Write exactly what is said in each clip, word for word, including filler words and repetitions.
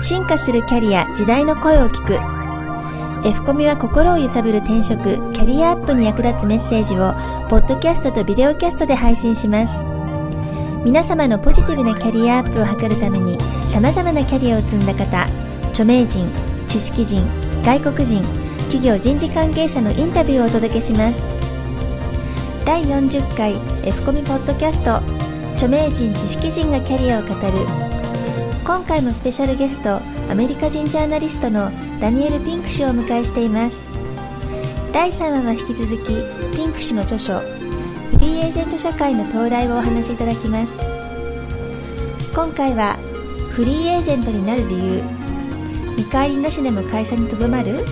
進化するキャリア、時代の声を聞く。 F コミは心を揺さぶる転職、キャリアアップに役立つメッセージをポッドキャストとビデオキャストで配信します。皆様のポジティブなキャリアアップを図るために、様々なキャリアを積んだ方、著名人、知識人、外国人、企業人事関係者のインタビューをお届けします。だいよんじゅっかい F コミポッドキャスト、著名人・知識人がキャリアを語る。今回もスペシャルゲスト、アメリカ人ジャーナリストのダニエル・ピンク氏をお迎えしています。だいさんわは引き続き、ピンク氏の著書、フリーエージェント社会の到来をお話しいただきます。今回は、フリーエージェントになる理由、見返りなしでも会社にとどまる？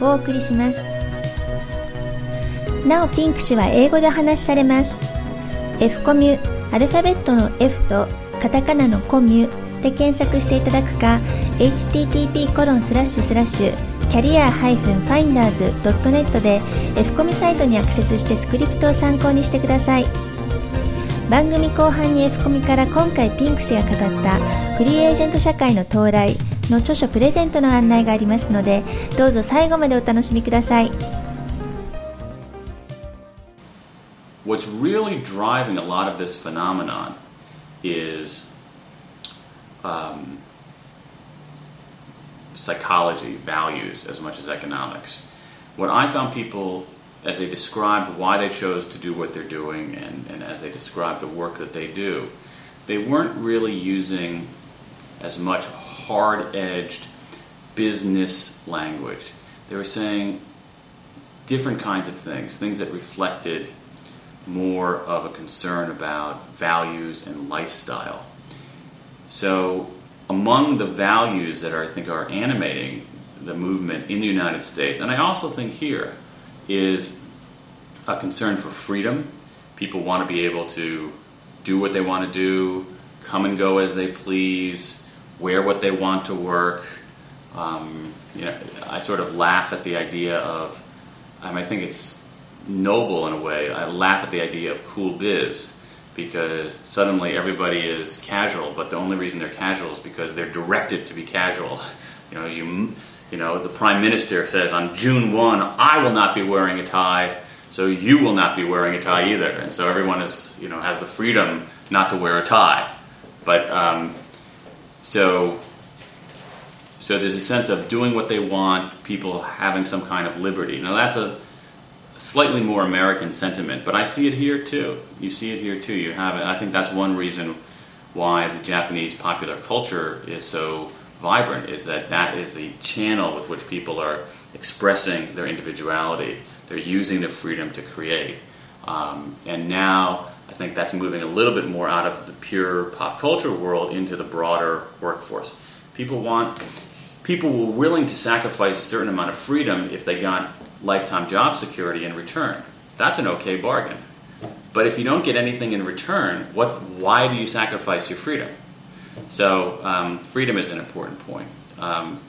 をお送りします。なお、ピンク氏は英語でお話しされます。 F コミュ、アルファベットの F とカタカナのコミュで検索していただくか、 エイチティーティーピーコロンスラッシュスラッシュキャリアハイフンファインダーズドットネット で F コミサイトにアクセスしてスクリプトを参考にしてください。番組後半に F コミから今回ピンク氏が語ったフリーエージェント社会の到来の著書プレゼントの案内がありますので、どうぞ最後までお楽しみください。 What's really driving a lot of this phenomenon is、um, psychology, values, as much as economics. What I found people, as they described why they chose to do what they're doing and, and as they described the work that they do, they weren't really using as much hard-edged business language. They were saying different kinds of things, things that reflected more of a concern about values and lifestyle. So among the values that are, I think are animating the movement in the United States, and I also think here, is a concern for freedom. People want to be able to do what they want to do, come and go as they please, wear what they want to work. Um, you know, I sort of laugh at the idea of, I mean, I think it's noble in a way. I laugh at the idea of cool biz because suddenly everybody is casual, but the only reason they're casual is because they're directed to be casual. You know, you, you know, the Prime Minister says on June first, I will not be wearing a tie, so you will not be wearing a tie either. And so everyone is, you know, has the freedom not to wear a tie. But, um,So, so there's a sense of doing what they want, people having some kind of liberty. Now that's a slightly more American sentiment, but I see it here too. You see it here too. You have it. I think that's one reason why the Japanese popular culture is so vibrant, is that that is the channel with which people are expressing their individuality. They're using their freedom to create. Um, and now...I think that's moving a little bit more out of the pure pop culture world into the broader workforce. People want, people were willing to sacrifice a certain amount of freedom if they got lifetime job security in return. That's an okay bargain. But if you don't get anything in return, what's, why do you sacrifice your freedom? So um, freedom is an important point. Um,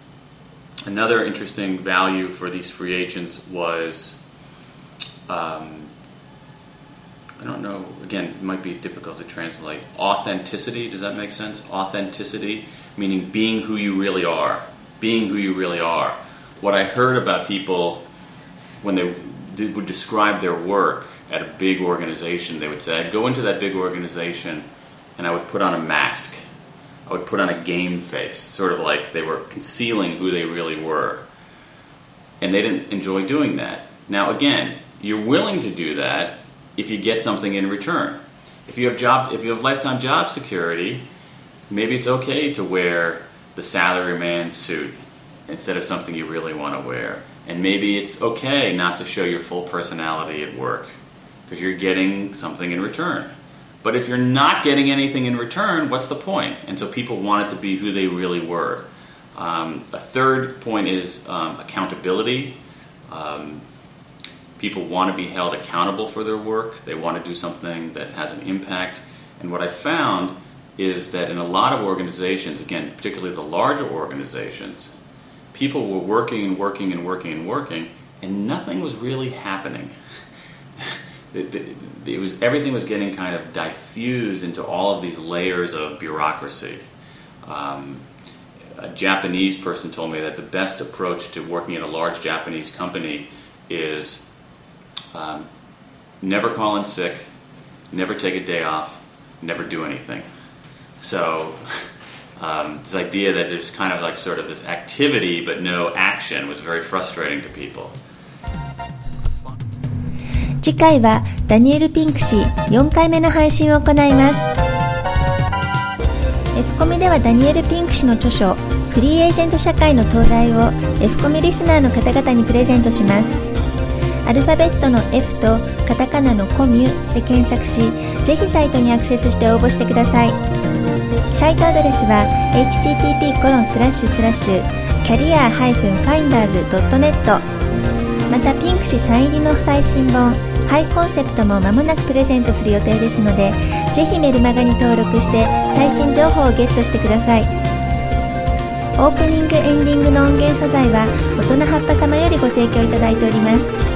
another interesting value for these free agents was um,I don't know, again, it might be difficult to translate. Authenticity, does that make sense? Authenticity, meaning being who you really are. Being who you really are. What I heard about people when they did, would describe their work at a big organization, they would say, I'd go into that big organization and I would put on a mask. I would put on a game face, sort of like they were concealing who they really were. And they didn't enjoy doing that. Now, again, you're willing to do that,if you get something in return. If you have job, if you have lifetime job security, maybe it's okay to wear the salaryman suit instead of something you really want to wear. And maybe it's okay not to show your full personality at work because you're getting something in return. But if you're not getting anything in return, what's the point? And so people want it to be who they really were. Um, a third point is um, accountability. Um,People want to be held accountable for their work. They want to do something that has an impact. And what I found is that in a lot of organizations, again, particularly the larger organizations, people were working and working and working and working, and nothing was really happening. it, it, it was, everything was getting kind of diffused into all of these layers of bureaucracy. Um, a Japanese person told me that the best approach to working at a large Japanese company is um, never call in sick, never take a day off, never do anything. So um, this idea that there's kind of like sort of this activity but no action was very frustrating to people. 次回はダニエル・ピンク氏よんかいめの配信を行います。 F コミではダニエル・ピンク氏の著書フリーエージェント社会の到来を F コミリスナーの方々にプレゼントします。アルファベットの F とカタカナのコミュで検索し、ぜひサイトにアクセスして応募してください。サイトアドレスは エイチティーティーピーコロンスラッシュスラッシュキャリアハイフンファインダーズドットネット。 またピンク氏サイン入りの最新本ハイコンセプトも間もなくプレゼントする予定ですので、ぜひメルマガに登録して最新情報をゲットしてください。オープニングエンディングの音源素材は大人葉っぱ様よりご提供いただいております。